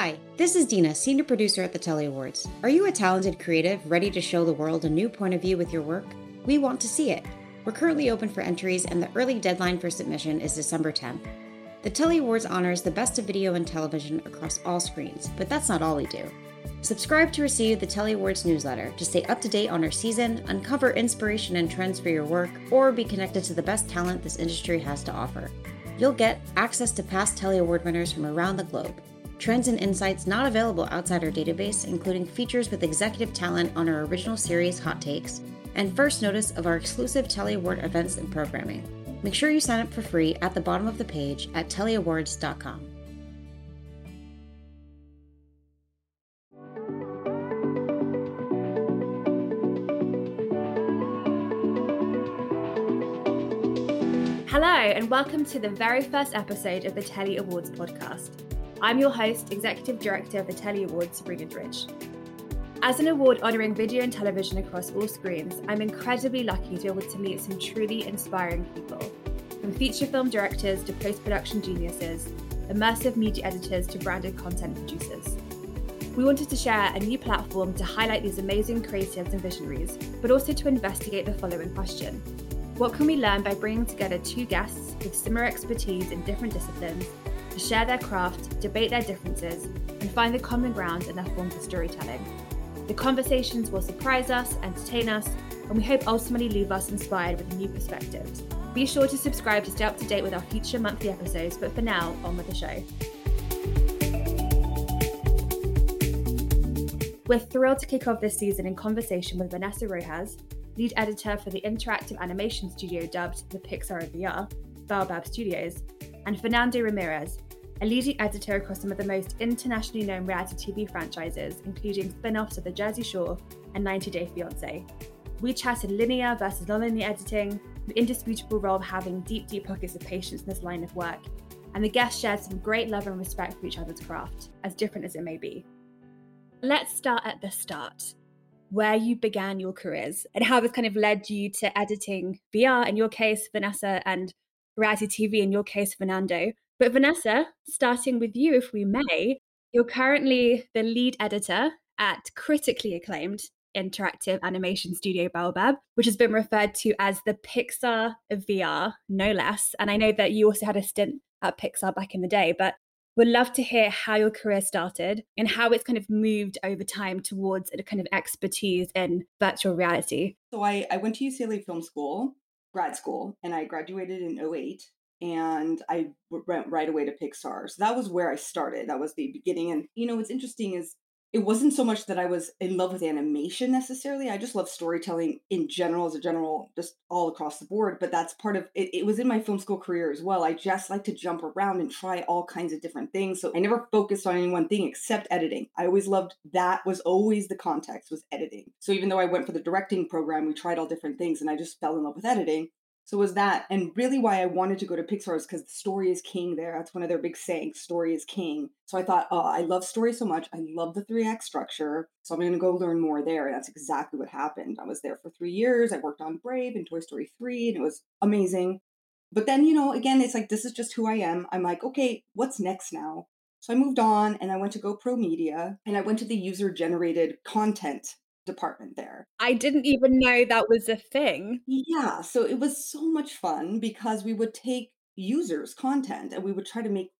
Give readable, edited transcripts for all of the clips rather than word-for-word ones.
Hi, this is Dina, Senior Producer at the Telly Awards. Are you a talented creative ready to show the world a new point of view with your work? We want to see it. We're currently open for entries and the early deadline for submission is December 10th. The Telly Awards honors the best of video and television across all screens, but that's not all we do. Subscribe to receive the Telly Awards newsletter to stay up to date on our season, uncover inspiration and trends for your work, or be connected to the best talent this industry has to offer. You'll get access to past Telly Award winners from around the globe, trends and insights not available outside our database, including features with executive talent on our original series Hot Takes, and first notice of our exclusive Telly Award events and programming. Make sure you sign up for free at the bottom of the page at tellyawards.com. Hello, and welcome to the very first episode of the Telly Awards podcast. I'm your host, Executive Director of the Telly Awards, Sabrina Dredge. As an award honouring video and television across all screens, I'm incredibly lucky to be able to meet some truly inspiring people, from feature film directors to post-production geniuses, immersive media editors to branded content producers. We wanted to share a new platform to highlight these amazing creatives and visionaries, but also to investigate the following question. What can we learn by bringing together two guests with similar expertise in different disciplines to share their craft, debate their differences, and find the common ground in their forms of storytelling? The conversations will surprise us, entertain us, and we hope ultimately leave us inspired with new perspectives. Be sure to subscribe to stay up to date with our future monthly episodes, but for now, on with the show. We're thrilled to kick off this season in conversation with Vanessa Rojas, lead editor for the interactive animation studio dubbed the Pixar of ER, Baobab Studios, and Fernando Ramirez, a leading editor across some of the most internationally known reality TV franchises, including spin-offs of the Jersey Shore and 90 Day Fiance. We chatted linear versus nonlinear editing, the indisputable role of having deep pockets of patience in this line of work, and the guests shared some great love and respect for each other's craft, as different as it may be. Let's start at the start, where you began your careers and how this kind of led you to editing VR, in your case, Vanessa, and reality TV, in your case, Fernando. But Vanessa, starting with you, if we may, you're currently the lead editor at critically acclaimed interactive animation studio Baobab, which has been referred to as the Pixar of VR, no less. And I know that you also had a stint at Pixar back in the day, but we'd love to hear how your career started and how it's kind of moved over time towards a kind of expertise in virtual reality. So I went to UCLA Film School, grad school, and I graduated in 2008. And I went right away to Pixar. So that was where I started. That was the beginning. And, you know, what's interesting is it wasn't so much that I was in love with animation necessarily. I just love storytelling in general, just all across the board. But that's part of it. It was in my film school career as well. I just like to jump around and try all kinds of different things. So I never focused on any one thing except editing. I always loved that was always the context was editing. So even though I went for the directing program, we tried all different things and I just fell in love with editing. So was that, and really why I wanted to go to Pixar is because the story is king there. That's one of their big sayings, story is king. So I thought, oh, I love story so much. I love the 3 act structure. So I'm going to go learn more there. And that's exactly what happened. I was there for 3 years. I worked on Brave and Toy Story 3, and it was amazing. But then, you know, again, it's like, this is just who I am. I'm like, okay, what's next now? So I moved on and I went to GoPro Media and I went to the user-generated content department there. I didn't even know that was a thing. Yeah. So it was so much fun because we would take users' content and we would try to make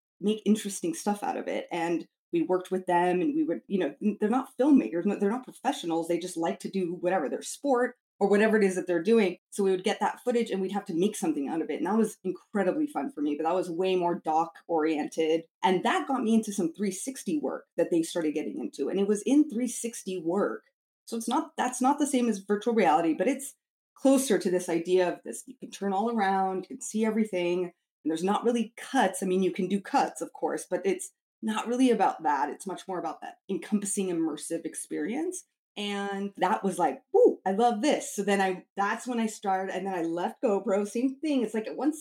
interesting stuff out of it. And we worked with them and we would, you know, they're not filmmakers, they're not professionals. They just like to do whatever their sport or whatever it is that they're doing. So we would get that footage and we'd have to make something out of it. And that was incredibly fun for me, but that was way more doc oriented. And that got me into some 360 work that they started getting into. And it was in 360 work. So that's not the same as virtual reality, but it's closer to this idea of this. You can turn all around, you can see everything, and there's not really cuts. I mean, you can do cuts, of course, but it's not really about that. It's much more about that encompassing immersive experience. And that was like, ooh, I love this. So then that's when I started. And then I left GoPro, same thing. It's like once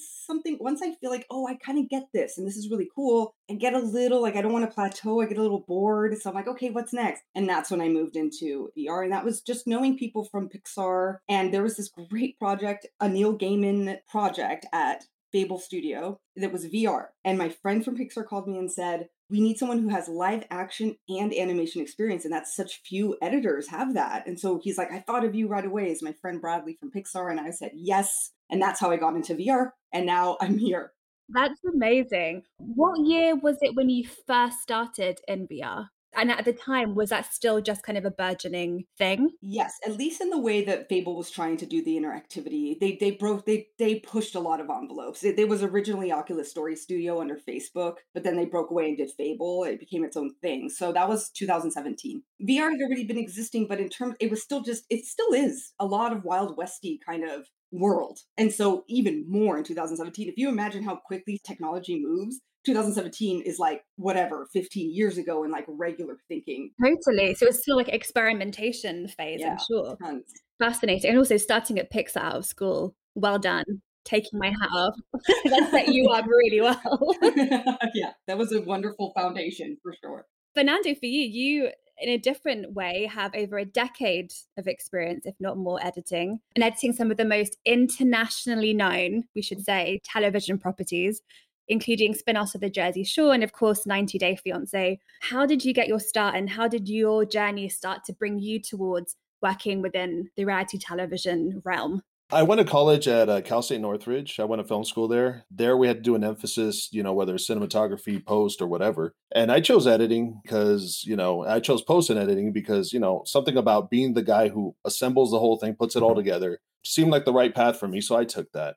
I feel like, oh, I kind of get this and this is really cool, I get a little, like, I don't want to plateau. I get a little bored. So I'm like, okay, what's next? And that's when I moved into ER. And that was just knowing people from Pixar. And there was this great project, a Neil Gaiman project at Fable Studio that was VR. And my friend from Pixar called me and said, we need someone who has live action and animation experience. And that's such few editors have that. And so he's like, I thought of you right away as my friend Bradley from Pixar. And I said, yes. And that's how I got into VR. And now I'm here. That's amazing. What year was it when you first started in VR? And at the time, was that still just kind of a burgeoning thing? Yes, at least in the way that Fable was trying to do the interactivity. They pushed a lot of envelopes. It was originally Oculus Story Studio under Facebook, but then they broke away and did Fable. It became its own thing. So that was 2017. VR had already been existing, but in terms, it still is a lot of Wild Westy kind of world. And so even more in 2017, if you imagine how quickly technology moves, 2017 is like whatever 15 years ago in like regular thinking. Totally. So it's still like experimentation phase, yeah, I'm sure. Tons. Fascinating. And also starting at Pixar out of school. Well done. Taking my hat off. That set you up really well. Yeah, that was a wonderful foundation for sure. Fernando, for you in a different way have over a decade of experience, if not more, editing some of the most internationally known, we should say, television properties, including spin-offs of the Jersey Shore and, of course, 90 Day Fiance. How did you get your start and how did your journey start to bring you towards working within the reality television realm? I went to college at Cal State Northridge. I went to film school there. There we had to do an emphasis, whether it's cinematography, post, or whatever. And I chose editing because, I chose post and editing because, something about being the guy who assembles the whole thing, puts it all together, seemed like the right path for me. So I took that.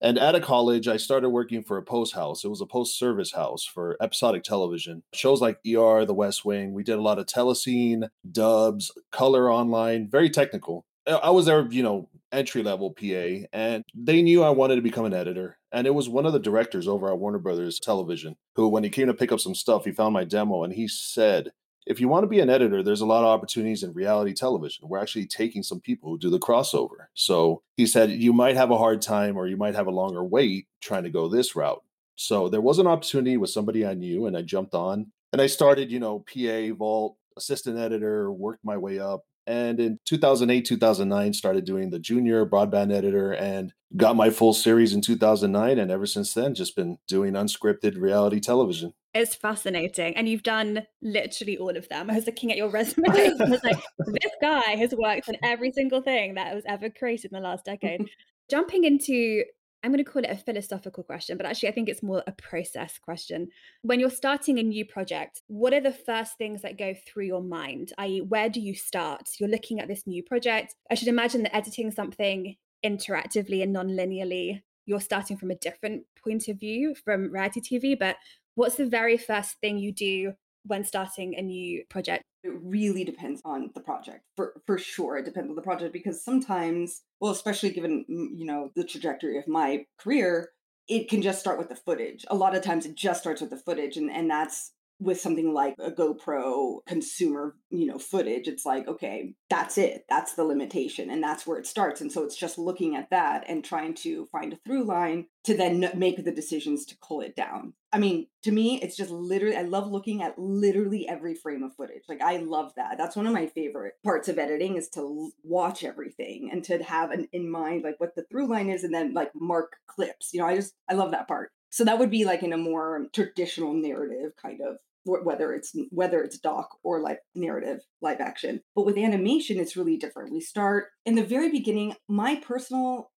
And out of college, I started working for a post house. It was a post service house for episodic television. Shows like ER, The West Wing. We did a lot of telescene, dubs, color online, very technical. I was there, entry level PA, and they knew I wanted to become an editor. And it was one of the directors over at Warner Brothers Television who, when he came to pick up some stuff, he found my demo and he said, if you want to be an editor, there's a lot of opportunities in reality television. We're actually taking some people who do the crossover. So he said, you might have a hard time or you might have a longer wait trying to go this route. So there was an opportunity with somebody I knew and I jumped on and I started, PA, vault, assistant editor, worked my way up. And in 2008, 2009, started doing the junior broadband editor and got my full series in 2009. And ever since then, just been doing unscripted reality television. It's fascinating. And you've done literally all of them. I was looking at your resume. I was like, this guy has worked on every single thing that was ever created in the last decade. Jumping into, I'm going to call it a philosophical question, but actually I think it's more a process question. When you're starting a new project, what are the first things that go through your mind? i.e., where do you start? You're looking at this new project. I should imagine that editing something interactively and non-linearly, you're starting from a different point of view from reality TV, but what's the very first thing you do when starting a new project? It really depends on the project. For sure, it depends on the project because sometimes, well, especially given, the trajectory of my career, it can just start with the footage. A lot of times it just starts with the footage and that's with something like a GoPro consumer, footage. It's like, okay, that's it. That's the limitation. And that's where it starts. And so it's just looking at that and trying to find a through line to then make the decisions to cull it down. I mean, to me, it's just literally, I love looking at literally every frame of footage. Like, I love that. That's one of my favorite parts of editing is to watch everything and to have in mind, like what the through line is and then like mark clips. I love that part. So that would be like in a more traditional narrative kind of, whether it's doc or like narrative live action. But with animation, it's really different. We start in the very beginning. My personal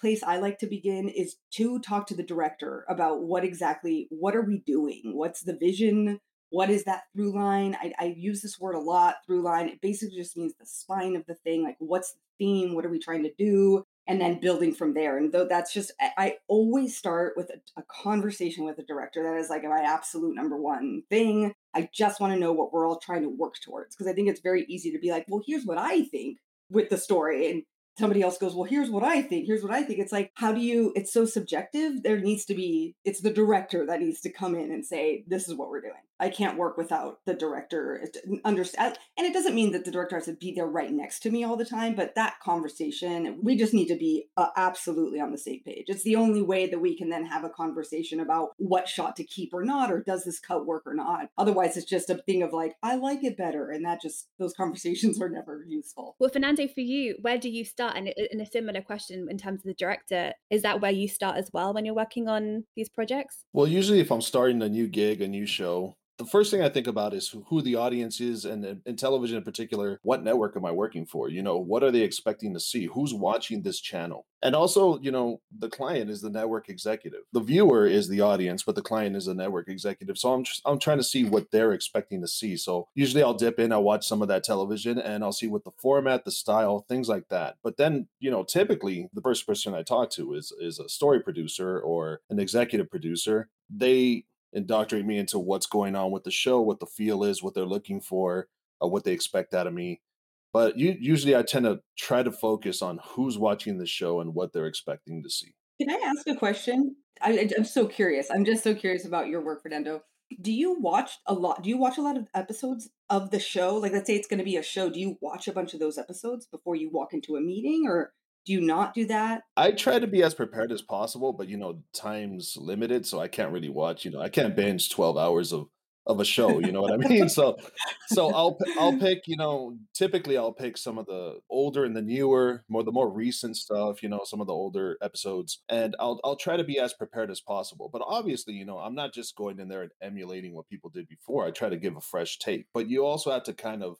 place I like to begin is to talk to the director about what are we doing? What's the vision? What is that through line? I use this word a lot, through line. It basically just means the spine of the thing. Like, what's the theme? What are we trying to do? And then building from there. And though that's just, I always start with a conversation with a director. That is like my absolute number one thing. I just want to know what we're all trying to work towards. Because I think it's very easy to be like, well, here's what I think with the story. And somebody else goes, well, here's what I think. Here's what I think. It's like, it's so subjective. It's the director that needs to come in and say, this is what we're doing. I can't work without the director to understand. And it doesn't mean that the director has to be there right next to me all the time, but that conversation, we just need to be absolutely on the same page. It's the only way that we can then have a conversation about what shot to keep or not, or does this cut work or not? Otherwise, it's just a thing of like, I like it better. And those conversations are never useful. Well, Fernando, for you, where do you start? And in a similar question in terms of the director, is that where you start as well when you're working on these projects? Well, usually if I'm starting a new gig, a new show, The first thing I think about is who the audience is, and in television in particular, what network am I working for? You know, what are they expecting to see? Who's watching this channel? And also, you know, the client is the network executive. The viewer is the audience, but the client is the network executive. So I'm trying to see what they're expecting to see. So usually I'll dip in, I'll watch some of that television, and I'll see what the format, the style, things like that. But then, you know, typically the first person I talk to is a story producer or an executive producer. They indoctrinate me into what's going on with the show, what the feel is, what they're looking for, what they expect out of me. But usually I tend to try to focus on who's watching the show and what they're expecting to see. Can I ask a question? I'm so curious. I'm just so curious about your work, Fernando. Do you watch a lot of episodes of the show? Like, let's say it's going to be a show. Do you watch a bunch of those episodes before you walk into a meeting, or do you not do that? I try to be as prepared as possible, but, you know, time's limited, so I can't really watch, you know, I can't binge 12 hours of a show, you know what I mean? So I'll pick, you know, typically I'll pick some of the older and the newer, the more recent stuff, you know, some of the older episodes, and I'll try to be as prepared as possible. But obviously, you know, I'm not just going in there and emulating what people did before. I try to give a fresh take, but you also have to kind of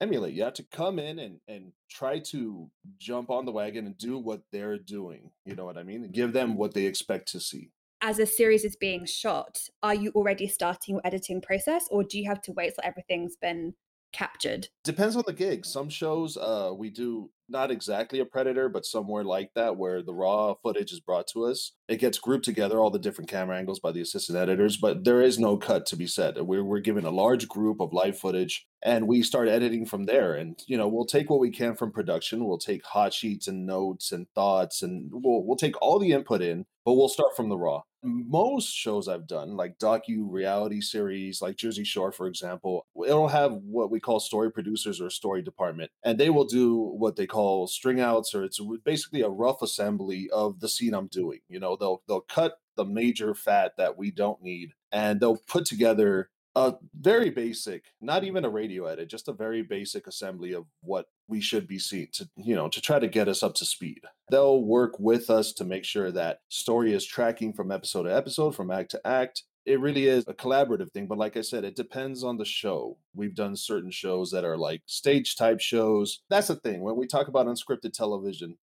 emulate. You have to come in and try to jump on the wagon and do what they're doing. You know what I mean? And give them what they expect to see. As a series is being shot, are you already starting your editing process, or do you have to wait till everything's been captured? Depends on the gig. Some shows we do not exactly a Predator, but somewhere like that where the raw footage is brought to us. It gets grouped together, all the different camera angles by the assistant editors, but there is no cut to be said. We're given a large group of live footage and we start editing from there. And, you know, we'll take what we can from production. We'll take hot sheets and notes and thoughts, and we'll take all the input in, but we'll start from the raw. Most shows I've done, like docu-reality series, like Jersey Shore, for example, it'll have what we call story producers or story department, and they will do what they call string outs, or it's basically a rough assembly of the scene I'm doing. You know, they'll cut the major fat that we don't need, and they'll put together a very basic, not even a radio edit, just a very basic assembly of what we should be seeing to, you know, to try to get us up to speed. They'll work with us to make sure that story is tracking from episode to episode, from act to act. It really is a collaborative thing. But like I said, it depends on the show. We've done certain shows that are like stage type shows. That's the thing. When we talk about unscripted television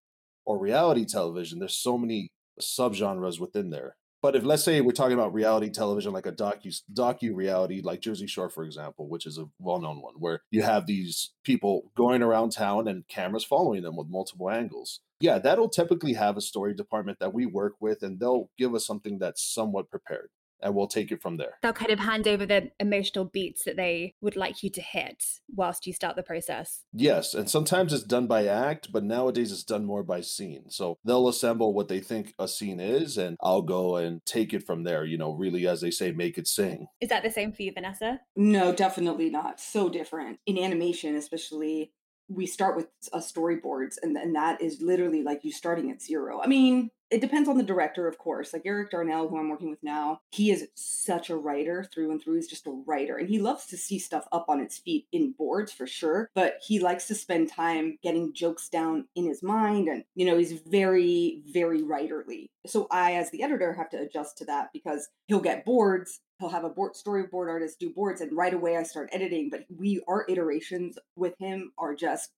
or reality television, there's so many subgenres within there. But if, let's say, we're talking about reality television, like a docu-reality, like Jersey Shore, for example, which is a well-known one, where you have these people going around town and cameras following them with multiple angles. Yeah, that'll typically have a story department that we work with, and they'll give us something that's somewhat prepared, and we'll take it from there. They'll kind of hand over the emotional beats that they would like you to hit whilst you start the process. Yes, and sometimes it's done by act, but nowadays it's done more by scene. So they'll assemble what they think a scene is, and I'll go and take it from there, you know, really, as they say, make it sing. Is that the same for you, Vanessa? No, definitely not. So different. In animation, especially, we start with storyboards, and that is literally like you starting at zero. I mean, it depends on the director, of course. Like Eric Darnell, who I'm working with now, he is such a writer through and through. He's just a writer. And he loves to see stuff up on its feet in boards for sure. But he likes to spend time getting jokes down in his mind. And, you know, he's very, very writerly. So I, as the editor, have to adjust to that because he'll get boards. He'll have a storyboard artist do boards. And right away I start editing. But our iterations with him are just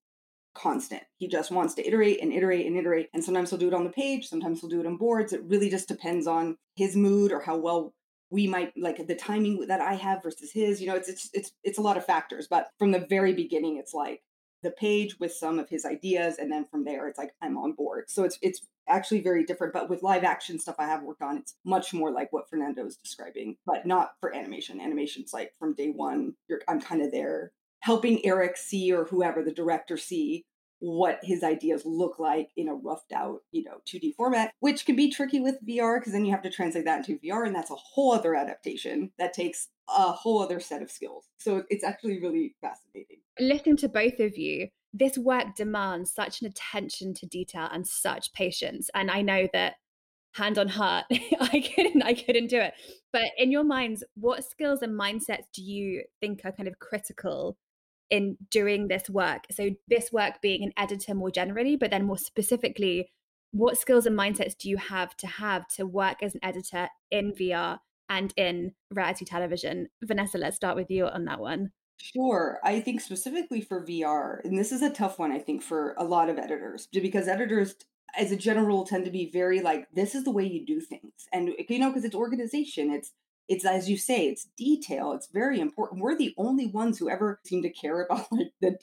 constant. He just wants to iterate and iterate and iterate. And sometimes he'll do it on the page. Sometimes he'll do it on boards. It really just depends on his mood or how well we might, like the timing that I have versus his, you know, it's a lot of factors, but from the very beginning, it's like the page with some of his ideas. And then from there, it's like, I'm on board. So it's actually very different, but with live action stuff I have worked on, it's much more like what Fernando is describing, but not for animation. Animation's like from day one, I'm kind of there helping Eric see, or whoever the director see, what his ideas look like in a roughed out, you know, 2D format, which can be tricky with VR because then you have to translate that into VR, and that's a whole other adaptation that takes a whole other set of skills. So it's actually really fascinating. Listening to both of you, this work demands such an attention to detail and such patience. And I know that hand on heart, I couldn't do it. But in your minds, what skills and mindsets do you think are kind of critical in doing this work? So this work being an editor more generally, but then more specifically, what skills and mindsets do you have to work as an editor in VR and in reality television. Vanessa, let's start with you on that one. Sure. I think specifically for VR, and this is a tough one, I think, for a lot of editors, because editors, as a general rule, tend to be very like, this is the way you do things. And, you know, because it's organization, it's as you say, it's detail. It's very important. We're the only ones who ever seem to care about the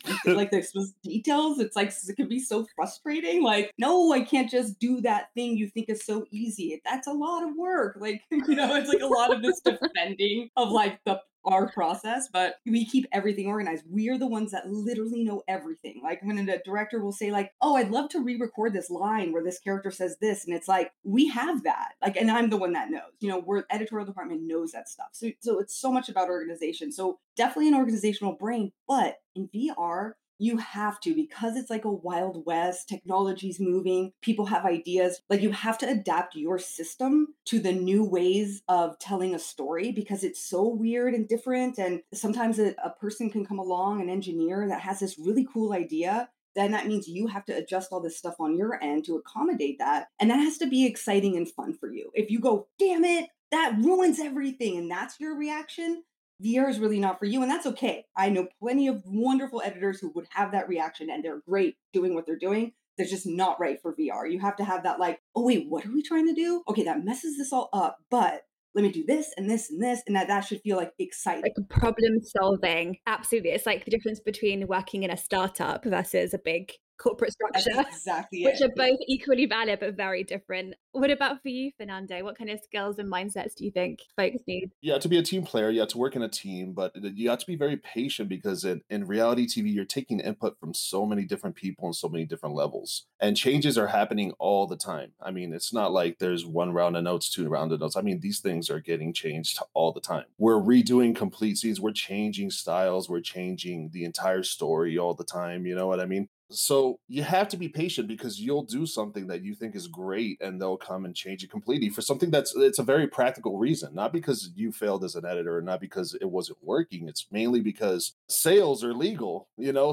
details. It's like, it can be so frustrating. Like, no, I can't just do that thing you think is so easy. That's a lot of work. Like, you know, it's like a lot of this defending of like our process, but we keep everything organized. We are the ones that literally know everything. Like when a director will say like, oh, I'd love to re-record this line where this character says this. And it's like, we have that. Like, and I'm the one that knows, you know, our editorial department knows that stuff. So it's so much about organization. So definitely an organizational brain, but in VR, you have to, because it's like a wild west, technology's moving, people have ideas, like you have to adapt your system to the new ways of telling a story because it's so weird and different. And sometimes a person can come along, an engineer that has this really cool idea. Then that means you have to adjust all this stuff on your end to accommodate that. And that has to be exciting and fun for you. If you go, damn it, that ruins everything, and that's your reaction, VR is really not for you, and that's okay. I know plenty of wonderful editors who would have that reaction, and they're great doing what they're doing. They're just not right for VR. You have to have that like, oh, wait, what are we trying to do? Okay, that messes this all up, but let me do this and this and this, and that should feel like exciting. Like problem solving. Absolutely. It's like the difference between working in a startup versus a big corporate structure. That's exactly it. Which are both equally valid, but very different. What about for you, Fernando? What kind of skills and mindsets do you think folks need? Yeah, to be a team player, you have to work in a team, but you have to be very patient because in reality TV, you're taking input from so many different people and so many different levels. And changes are happening all the time. I mean, it's not like there's one round of notes, two round of notes. I mean, these things are getting changed all the time. We're redoing complete scenes. We're changing styles. We're changing the entire story all the time. You know what I mean? So you have to be patient because you'll do something that you think is great and they'll come and change it completely for something it's a very practical reason, not because you failed as an editor, not because it wasn't working. It's mainly because sales are legal. You know,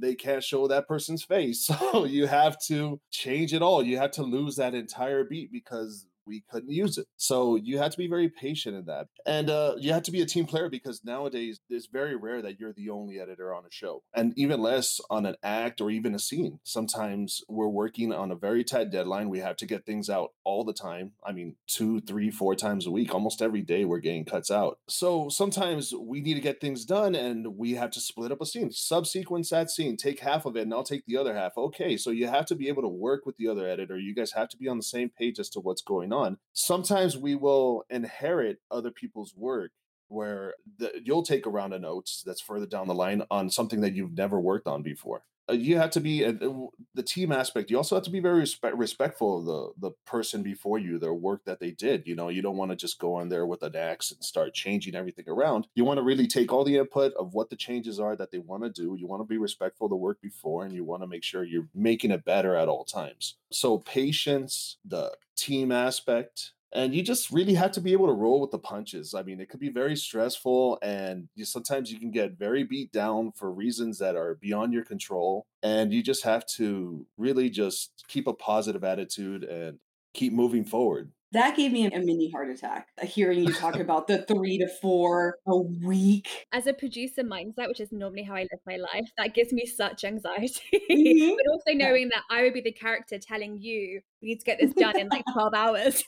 they can't show that person's face. So you have to change it all. You have to lose that entire beat because we couldn't use it. So you have to be very patient in that. And you have to be a team player because nowadays it's very rare that you're the only editor on a show, and even less on an act or even a scene. Sometimes we're working on a very tight deadline. We have to get things out all the time. I mean, 2, 3, 4 times a week, almost every day we're getting cuts out. So sometimes we need to get things done and we have to split up a scene, subsequence that scene, take half of it and I'll take the other half. Okay, so you have to be able to work with the other editor. You guys have to be on the same page as to what's going on. Sometimes we will inherit other people's work where you'll take a round of notes that's further down the line on something that you've never worked on before. You have to be the team aspect. You also have to be very respectful of the person before you, their work that they did. You know, you don't want to just go in there with an axe and start changing everything around. You want to really take all the input of what the changes are that they want to do. You want to be respectful of the work before, and you want to make sure you're making it better at all times. So patience, the team aspect. And you just really have to be able to roll with the punches. I mean, it could be very stressful, and sometimes you can get very beat down for reasons that are beyond your control. And you just have to really just keep a positive attitude and keep moving forward. That gave me a mini heart attack, hearing you talk about the 3 to 4 a week. As a producer mindset, which is normally how I live my life, that gives me such anxiety. Mm-hmm. But also knowing that I would be the character telling you, we need to get this done in like 12 hours.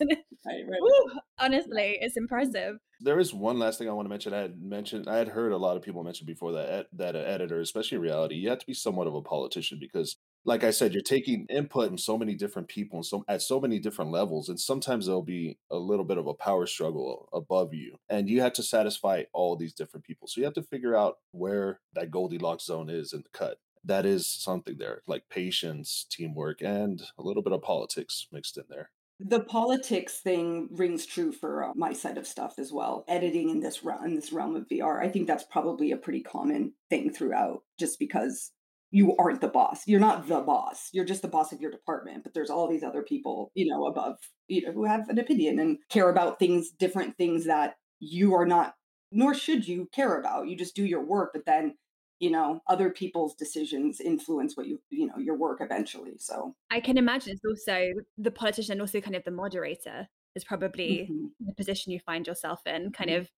Right. Ooh, honestly, it's impressive. There is one last thing I want to mention. I had heard a lot of people mention before that an editor, especially in reality, you have to be somewhat of a politician because, like I said, you're taking input from so many different people and at so many different levels. And sometimes there'll be a little bit of a power struggle above you. And you have to satisfy all these different people. So you have to figure out where that Goldilocks zone is in the cut. That is something there, like patience, teamwork, and a little bit of politics mixed in there. The politics thing rings true for my side of stuff as well. Editing in this realm of VR, I think that's probably a pretty common thing throughout, just because you aren't the boss. You're not the boss. You're just the boss of your department. But there's all these other people, you know, above, you know, who have an opinion and care about things, different things that you are not, nor should you care about. You just do your work, but then, you know, other people's decisions influence what your work eventually. So I can imagine it's also the politician and also kind of the moderator is probably the position you find yourself in, kind of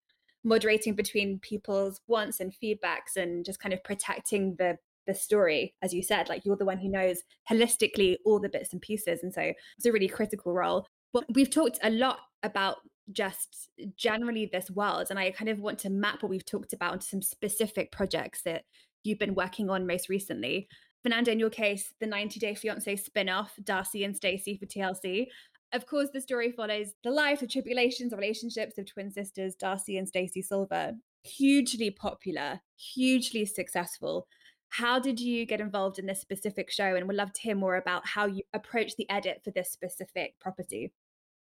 moderating between people's wants and feedbacks and just kind of protecting the story. As you said, like, you're the one who knows holistically all the bits and pieces. And so it's a really critical role. But we've talked a lot about just generally this world, and I kind of want to map what we've talked about into some specific projects that you've been working on most recently. Fernando, in your case, the 90 Day Fiance spin-off, Darcy and Stacey for TLC. Of course, the story follows the life, the tribulations, the relationships of twin sisters, Darcy and Stacey Silver. Hugely popular, hugely successful. How did you get involved in this specific show? And we'd love to hear more about how you approached the edit for this specific property.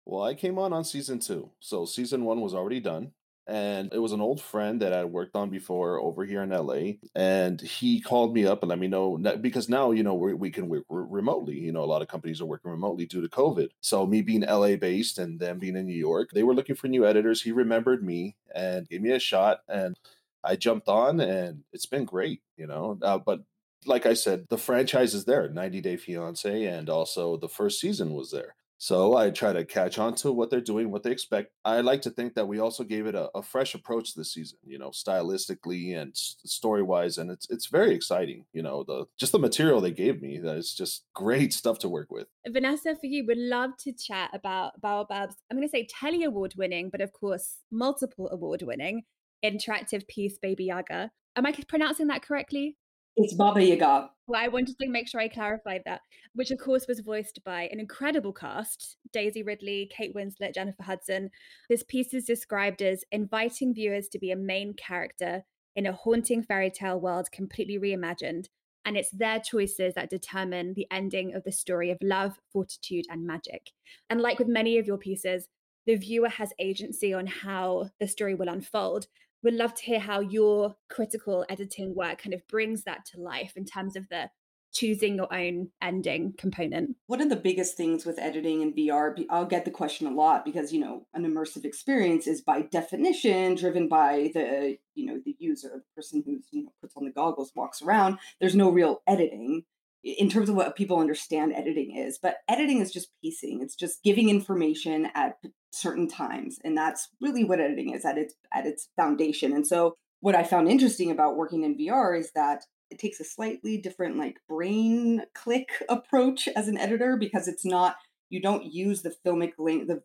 Well, I came on season 2. So season 1 was already done. And it was an old friend that I worked on before over here in LA. And he called me up and let me know, because now, you know, we can work remotely. You know, a lot of companies are working remotely due to COVID. So me being LA based and them being in New York, they were looking for new editors. He remembered me and gave me a shot, and I jumped on, and it's been great, you know, but like I said, the franchise is there, 90 Day Fiance, and also the first season was there. So I try to catch on to what they're doing, what they expect. I like to think that we also gave it a fresh approach this season, you know, stylistically and story-wise. And it's very exciting, you know, just the material they gave me. It's just great stuff to work with. Vanessa, for you, we'd love to chat about Baobab's, I'm going to say Telly Award-winning, but of course, multiple award-winning interactive piece, Baby Yaga. Am I pronouncing that correctly? It's Baba Yaga. Well, I wanted to make sure I clarified that, which of course was voiced by an incredible cast, Daisy Ridley, Kate Winslet, Jennifer Hudson. This piece is described as inviting viewers to be a main character in a haunting fairy tale world completely reimagined. And it's their choices that determine the ending of the story of love, fortitude, and magic. And like with many of your pieces, the viewer has agency on how the story will unfold. We'd love to hear how your critical editing work kind of brings that to life in terms of the choosing your own ending component. One of the biggest things with editing in VR, I'll get the question a lot because, you know, an immersive experience is by definition driven by the, you know, the user, the person who's, you know, puts on the goggles, walks around. There's no real editing in terms of what people understand editing is, but editing is just pacing. It's just giving information at certain times. And that's really what editing is at its foundation. And so what I found interesting about working in VR is that it takes a slightly different like brain click approach as an editor, because it's not, you don't use the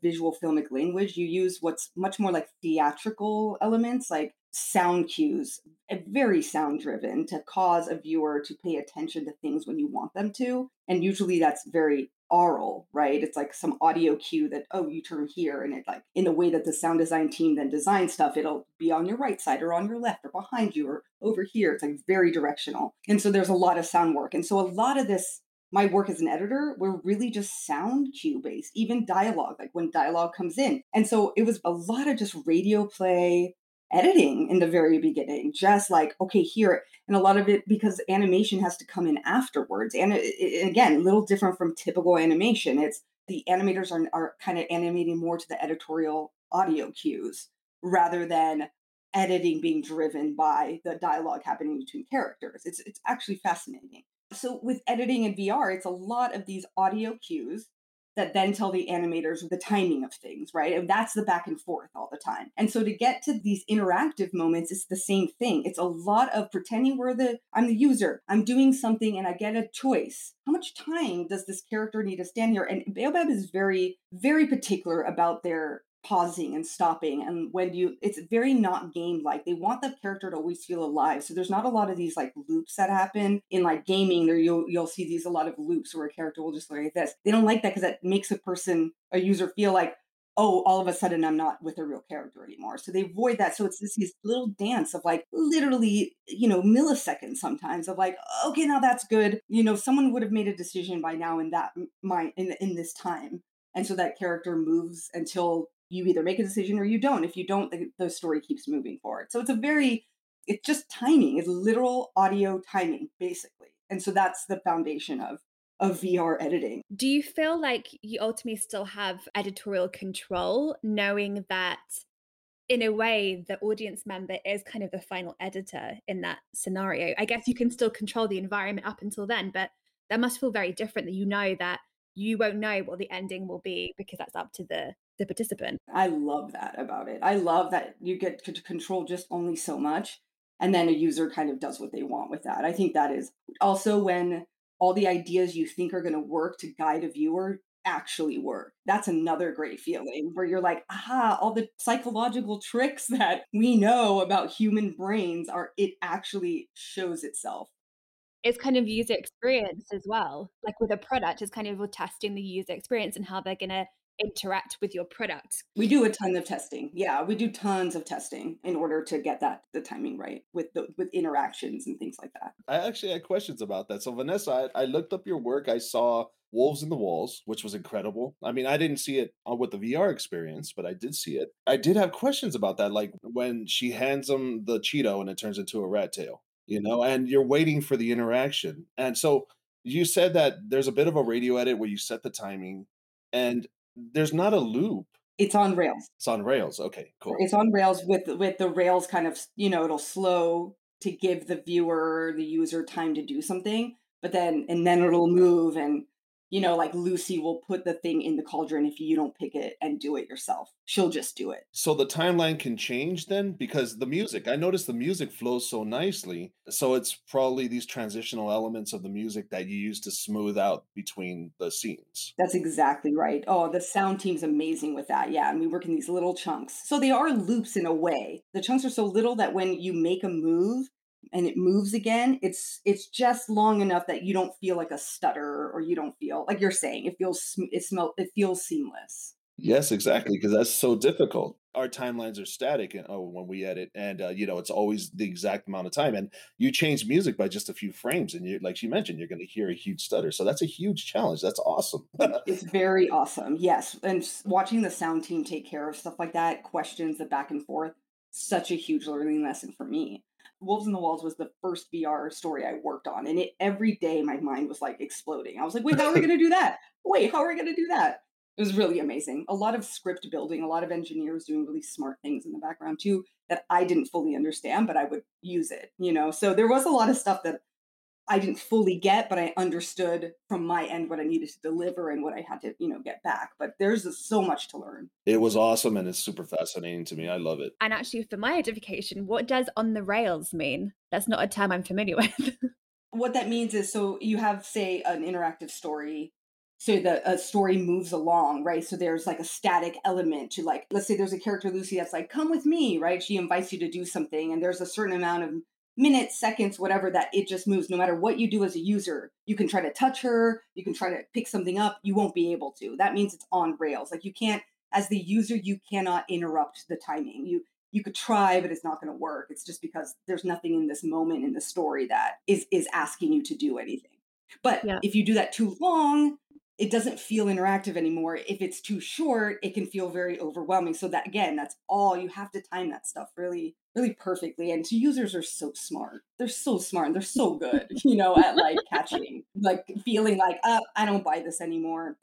visual filmic language. You use what's much more like theatrical elements, like sound cues, very sound driven, to cause a viewer to pay attention to things when you want them to. And usually that's very aural, right? It's like some audio cue that, oh, you turn here, and it, like, in the way that the sound design team then designs stuff, it'll be on your right side or on your left or behind you or over here. It's like very directional. And so there's a lot of sound work. And so a lot of this, my work as an editor, were really just sound cue based, even dialogue, like when dialogue comes in. And so it was a lot of just radio play editing in the very beginning, just like, okay, here. And a lot of it, because animation has to come in afterwards. And it, again, a little different from typical animation. It's the animators are kind of animating more to the editorial audio cues rather than editing being driven by the dialogue happening between characters. It's actually fascinating. So with editing in VR, it's a lot of these audio cues that then tell the animators the timing of things, right? And that's the back and forth all the time. And so to get to these interactive moments, it's the same thing. It's a lot of pretending I'm the user, I'm doing something, and I get a choice. How much time does this character need to stand here? And Baobab is very, very particular about their pausing and stopping. And it's very not game-like. They want the character to always feel alive. So there's not a lot of these like loops that happen in like gaming. There you'll see these, a lot of loops where a character will just look like this. They don't like that because that makes a user feel like, oh, all of a sudden I'm not with a real character anymore. So they avoid that. So it's this little dance of like literally, you know, milliseconds sometimes of like, okay, now that's good. You know, someone would have made a decision by now in this time. And so that character moves until you either make a decision or you don't. If you don't, the story keeps moving forward. So it's just timing. It's literal audio timing, basically. And so that's the foundation of VR editing. Do you feel like you ultimately still have editorial control, knowing that in a way the audience member is kind of the final editor in that scenario? I guess you can still control the environment up until then, but that must feel very different, that you know that you won't know what the ending will be because that's up to the the participant. I love that about it. I love that you get to control just only so much. And then a user kind of does what they want with that. I think that is also when all the ideas you think are going to work to guide a viewer actually work. That's another great feeling where you're like, aha, all the psychological tricks that we know about human brains are, it actually shows itself. It's kind of user experience as well. Like with a product, it's kind of testing the user experience and how they're going to interact with your product. We do a ton of testing. Yeah, we do tons of testing in order to get that the timing right with interactions and things like that. I actually had questions about that. So Vanessa, I looked up your work. I saw Wolves in the Walls, which was incredible. I mean, I didn't see it with the VR experience, but I did see it. I did have questions about that, like when she hands him the Cheeto and it turns into a rat tail, you know, and you're waiting for the interaction. And so you said that there's a bit of a radio edit where you set the timing and there's not a loop. It's on rails. It's on rails. Okay, cool. It's on rails with the rails kind of, you know, it'll slow to give the viewer, the user time to do something, but then it'll move and, you know, like Lucy will put the thing in the cauldron if you don't pick it and do it yourself. She'll just do it. So the timeline can change then because the music, I noticed the music flows so nicely. So it's probably these transitional elements of the music that you use to smooth out between the scenes. That's exactly right. Oh, the sound team's amazing with that. Yeah. And we work in these little chunks. So they are loops in a way. The chunks are so little that when you make a move, and it moves again, it's just long enough that you don't feel like a stutter or you don't feel like you're saying it feels seamless. Yes, exactly. Because that's so difficult. Our timelines are static and when we edit and, you know, it's always the exact amount of time and you change music by just a few frames. And you, like she mentioned, you're going to hear a huge stutter. So that's a huge challenge. That's awesome. It's very awesome. Yes. And watching the sound team take care of stuff like that, questions, the back and forth, such a huge learning lesson for me. Wolves in the Walls was the first VR story I worked on. And every day my mind was like exploding. I was like, wait, how are we going to do that? Wait, how are we going to do that? It was really amazing. A lot of script building, a lot of engineers doing really smart things in the background too, that I didn't fully understand, but I would use it, you know? So there was a lot of stuff that I didn't fully get, but I understood from my end what I needed to deliver and what I had to, you know, get back. But there's so much to learn. It was awesome. And it's super fascinating to me. I love it. And actually for my edification, what does on the rails mean? That's not a term I'm familiar with. What that means is, so you have, say, an interactive story. So a story moves along, right? So there's like a static element to, like, let's say there's a character, Lucy, that's like, come with me, right? She invites you to do something. And there's a certain amount of minutes, seconds, whatever, that it just moves. No matter what you do as a user, you can try to touch her, you can try to pick something up, you won't be able to. That means it's on rails. Like you can't, as the user, you cannot interrupt the timing. You could try, but it's not going to work. It's just because there's nothing in this moment in the story that is asking you to do anything. But if you do that too long, it doesn't feel interactive anymore. If it's too short, it can feel very overwhelming. So that, again, that's all, you have to time that stuff really, really perfectly. And users are so smart. They're so smart and they're so good, you know, at like catching, like feeling like, oh, I don't buy this anymore.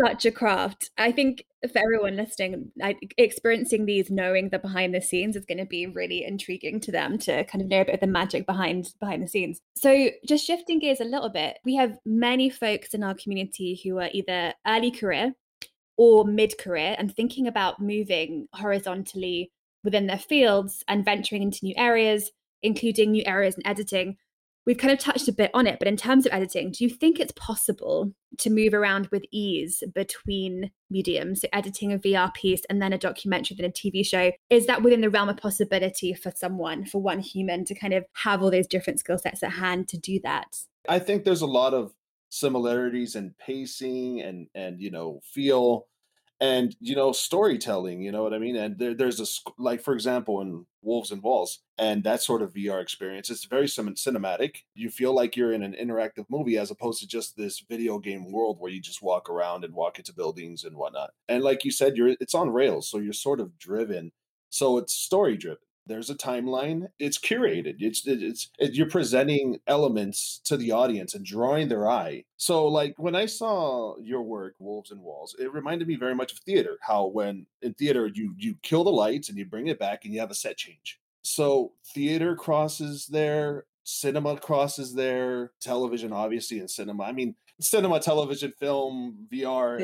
Such a craft. I think for everyone listening, experiencing these, knowing the behind the scenes is going to be really intriguing to them to kind of know a bit of the magic behind the scenes. So just shifting gears a little bit, we have many folks in our community who are either early career or mid-career and thinking about moving horizontally within their fields and venturing into new areas, including new areas in editing. We've kind of touched a bit on it, but in terms of editing, do you think it's possible to move around with ease between mediums? So editing a VR piece and then a documentary, then a TV show. Is that within the realm of possibility for someone, for one human to kind of have all those different skill sets at hand to do that? I think there's a lot of similarities in pacing and you know, feel and, you know, storytelling, you know what I mean? And there's like, for example, in Wolves and Walls and that sort of VR experience, it's very cinematic. You feel like you're in an interactive movie as opposed to just this video game world where you just walk around and walk into buildings and whatnot. And like you said, it's on rails, so you're sort of driven. So it's story driven. There's a timeline. It's curated. You're presenting elements to the audience and drawing their eye. So like when I saw your work, Wolves and Walls, it reminded me very much of theater, how when in theater, you kill the lights and you bring it back and you have a set change. So theater crosses there, cinema crosses there, television, obviously, and cinema. I mean, cinema, television, film, VR.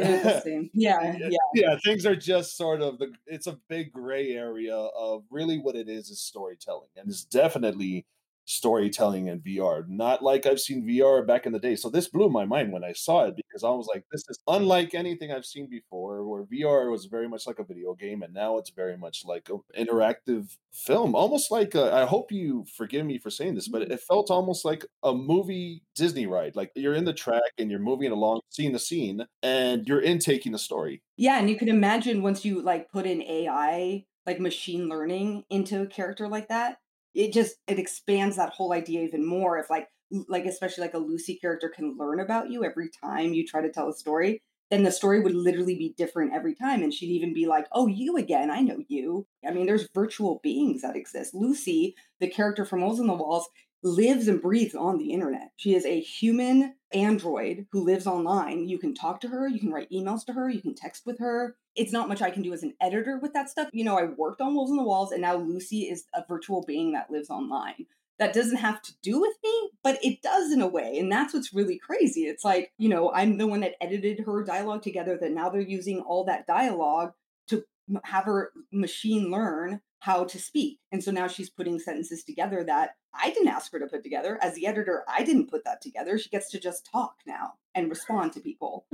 Yeah, things are just sort of it's a big gray area of really what it is storytelling. And it's definitely storytelling in VR. Not like I've seen VR back in the day. So this blew my mind when I saw it, because I was like, this is unlike anything I've seen before, where VR was very much like a video game, and now it's very much like an interactive film. Almost like I hope you forgive me for saying this, but it felt almost like a movie Disney ride. Like you're in the track and you're moving along, seeing the scene, and you're intaking the story. Yeah, and you can imagine once you like put in AI, like machine learning into a character like that, it expands that whole idea even more. If like especially like a Lucy character can learn about you every time you try to tell a story, then the story would literally be different every time. And she'd even be like, oh, you again, I know you. I mean, there's virtual beings that exist. Lucy, the character from Wolves in the Walls, lives and breathes on the internet. She is a human android who lives online. You can talk to her, you can write emails to her, you can text with her. It's not much I can do as an editor with that stuff. You know, I worked on Wolves in the Walls, and now Lucy is a virtual being that lives online. That doesn't have to do with me, but it does in a way. And that's what's really crazy. It's like, you know, I'm the one that edited her dialogue together, that now they're using all that dialogue to have her machine learn how to speak. And so now she's putting sentences together that I didn't ask her to put together. As the editor, I didn't put that together. She gets to just talk now and respond to people.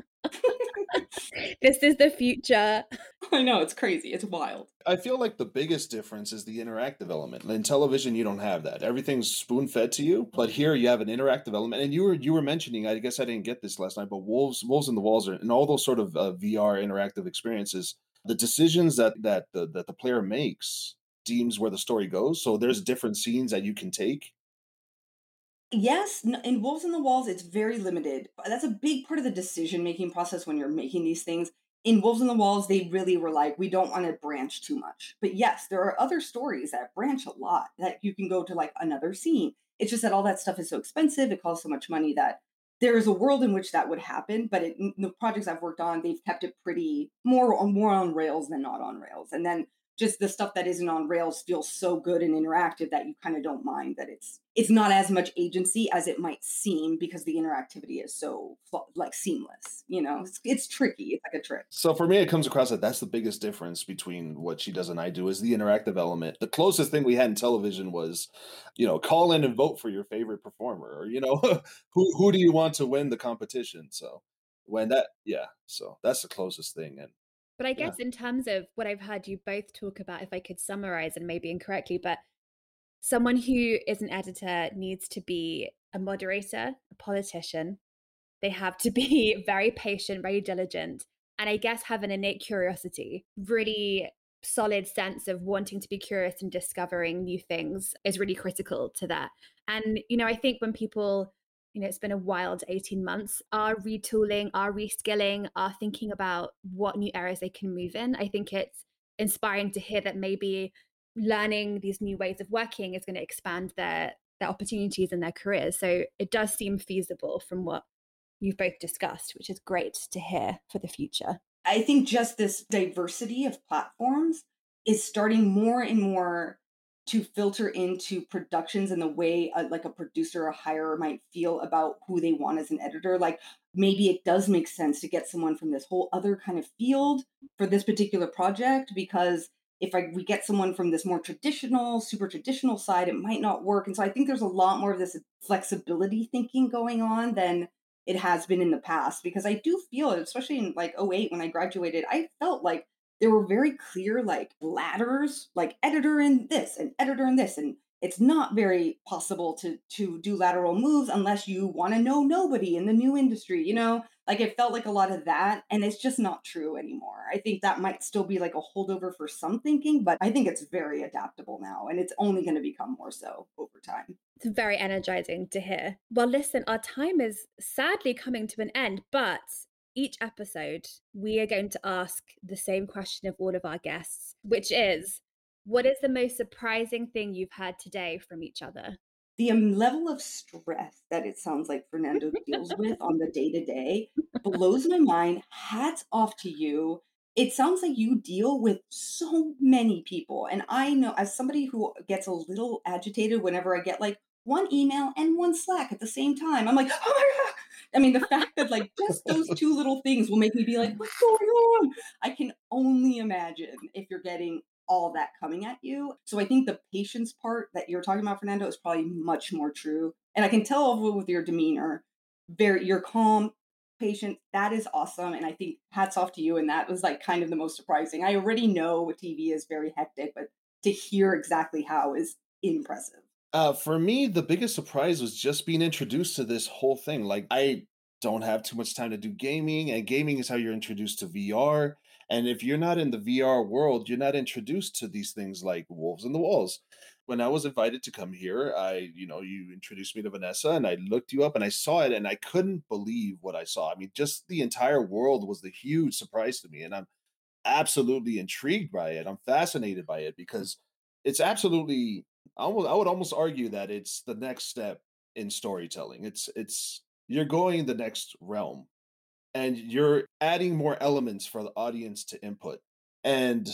This is the future. I know, it's crazy. It's wild. I feel like the biggest difference is the interactive element. In television, you don't have that. Everything's spoon-fed to you, but here you have an interactive element. And you were mentioning, I guess I didn't get this last night, but Wolves in the Walls and all those sort of VR interactive experiences, the decisions that the player makes deems where the story goes. So there's different scenes that you can take. Yes, in Wolves in the Walls, it's very limited. That's a big part of the decision-making process when you're making these things. In Wolves in the Walls, they really were like, we don't want to branch too much. But yes, there are other stories that branch a lot, that you can go to like another scene. It's just that all that stuff is so expensive, it costs so much money, that there is a world in which that would happen. But in the projects I've worked on, they've kept it pretty more on rails than not on rails. And then just the stuff that isn't on rails feels so good and interactive that you kind of don't mind that it's not as much agency as it might seem, because the interactivity is so like seamless, you know, it's tricky. It's like a trick. So for me, it comes across that that's the biggest difference between what she does and I do, is the interactive element. The closest thing we had in television was, you know, call in and vote for your favorite performer, or, you know, who do you want to win the competition? So that's the closest thing. But I guess in terms of what I've heard you both talk about, if I could summarize, and maybe incorrectly, but someone who is an editor needs to be a moderator, a politician. They have to be very patient, very diligent, and I guess have an innate curiosity. Really solid sense of wanting to be curious and discovering new things is really critical to that. And, you know, I think when people, you know, it's been a wild 18 months, are retooling, are reskilling, are thinking about what new areas they can move in. I think it's inspiring to hear that maybe learning these new ways of working is going to expand their opportunities and their careers. So it does seem feasible from what you've both discussed, which is great to hear for the future. I think just this diversity of platforms is starting more and more to filter into productions and the way like a producer or hirer might feel about who they want as an editor. Like maybe it does make sense to get someone from this whole other kind of field for this particular project, because if we get someone from this more traditional, super traditional side, it might not work. And so I think there's a lot more of this flexibility thinking going on than it has been in the past, because I do feel it, especially in like 2008 when I graduated, I felt like there were very clear like ladders, like editor in this and editor in this. And it's not very possible to do lateral moves unless you want to know nobody in the new industry, you know, like it felt like a lot of that. And it's just not true anymore. I think that might still be like a holdover for some thinking, but I think it's very adaptable now. And it's only going to become more so over time. It's very energizing to hear. Well, listen, our time is sadly coming to an end, but each episode, we are going to ask the same question of all of our guests, which is, what is the most surprising thing you've heard today from each other? The level of stress that it sounds like Fernando deals with on the day-to-day blows my mind. Hats off to you. It sounds like you deal with so many people. And I know, as somebody who gets a little agitated whenever I get like one email and one Slack at the same time, I'm like, oh my God, I mean, the fact that like just those two little things will make me be like, what's going on? I can only imagine if you're getting all that coming at you. So I think the patience part that you're talking about, Fernando, is probably much more true. And I can tell with your demeanor, you're calm, patient. That is awesome. And I think hats off to you. And that was like kind of the most surprising. I already know TV is very hectic, but to hear exactly how is impressive. For me, the biggest surprise was just being introduced to this whole thing. Like, I don't have too much time to do gaming, and gaming is how you're introduced to VR. And if you're not in the VR world, you're not introduced to these things like Wolves in the Walls. When I was invited to come here, you introduced me to Vanessa, and I looked you up and I saw it, and I couldn't believe what I saw. I mean, just the entire world was the huge surprise to me, and I'm absolutely intrigued by it. I'm fascinated by it because it's absolutely, I would almost argue that it's the next step in storytelling. It's you're going the next realm, and you're adding more elements for the audience to input. And,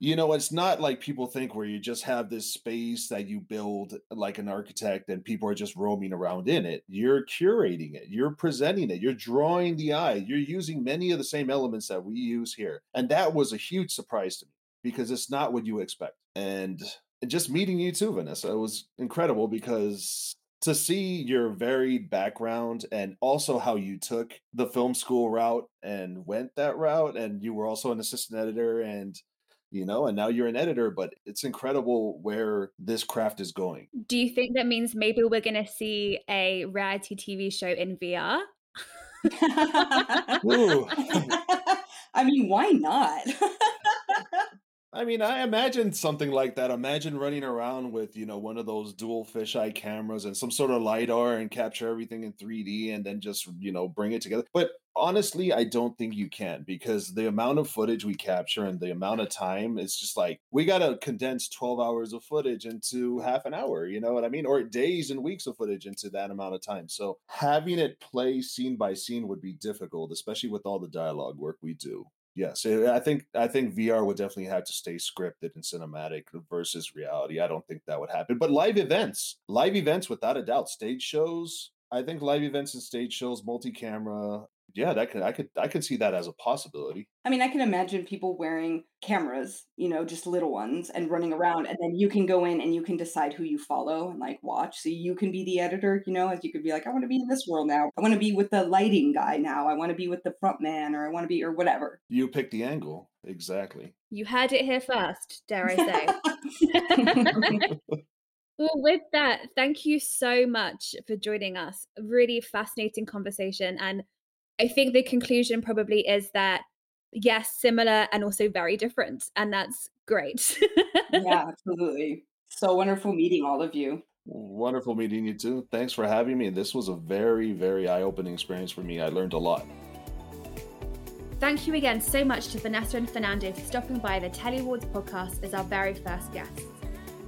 you know, it's not like people think where you just have this space that you build like an architect and people are just roaming around in it. You're curating it. You're presenting it. You're drawing the eye. You're using many of the same elements that we use here. And that was a huge surprise to me because it's not what you expect. And just meeting you too, Vanessa, it was incredible because to see your varied background and also how you took the film school route and went that route. And you were also an assistant editor and now you're an editor, but it's incredible where this craft is going. Do you think that means maybe we're going to see a reality TV show in VR? I mean, why not? I mean, I imagine something like that. Imagine running around with, one of those dual fisheye cameras and some sort of LiDAR and capture everything in 3D and then just, bring it together. But honestly, I don't think you can because the amount of footage we capture and the amount of time, it's just like we got to condense 12 hours of footage into half an hour, you know what I mean? Or days and weeks of footage into that amount of time. So having it play scene by scene would be difficult, especially with all the dialogue work we do. Yes, I think VR would definitely have to stay scripted and cinematic versus reality. I don't think that would happen. But live events without a doubt, stage shows. I think live events and stage shows, multi-camera. Yeah, that I could see that as a possibility. I mean, I can imagine people wearing cameras, just little ones, and running around, and then you can go in and you can decide who you follow and like watch. So you can be the editor, as you could be like, I want to be in this world now. I want to be with the lighting guy now. I want to be with the front man, or I want to be, or whatever. You pick the angle. Exactly. You heard it here first, dare I say. Well, with that, thank you so much for joining us. A really fascinating conversation, and I think the conclusion probably is that, yes, similar and also very different. And that's great. Yeah, absolutely. So wonderful meeting all of you. Wonderful meeting you too. Thanks for having me. This was a very, very eye-opening experience for me. I learned a lot. Thank you again so much to Vanessa and Fernando for stopping by the Telly Awards podcast as our very first guests.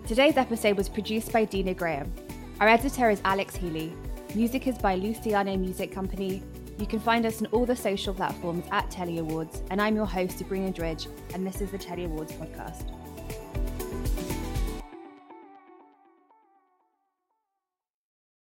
Today's episode was produced by Dina Graham. Our editor is Alex Healy. Music is by Luciano Music Company. You can find us on all the social platforms at Telly Awards, and I'm your host, Sabrina Dredge, and this is the Telly Awards podcast.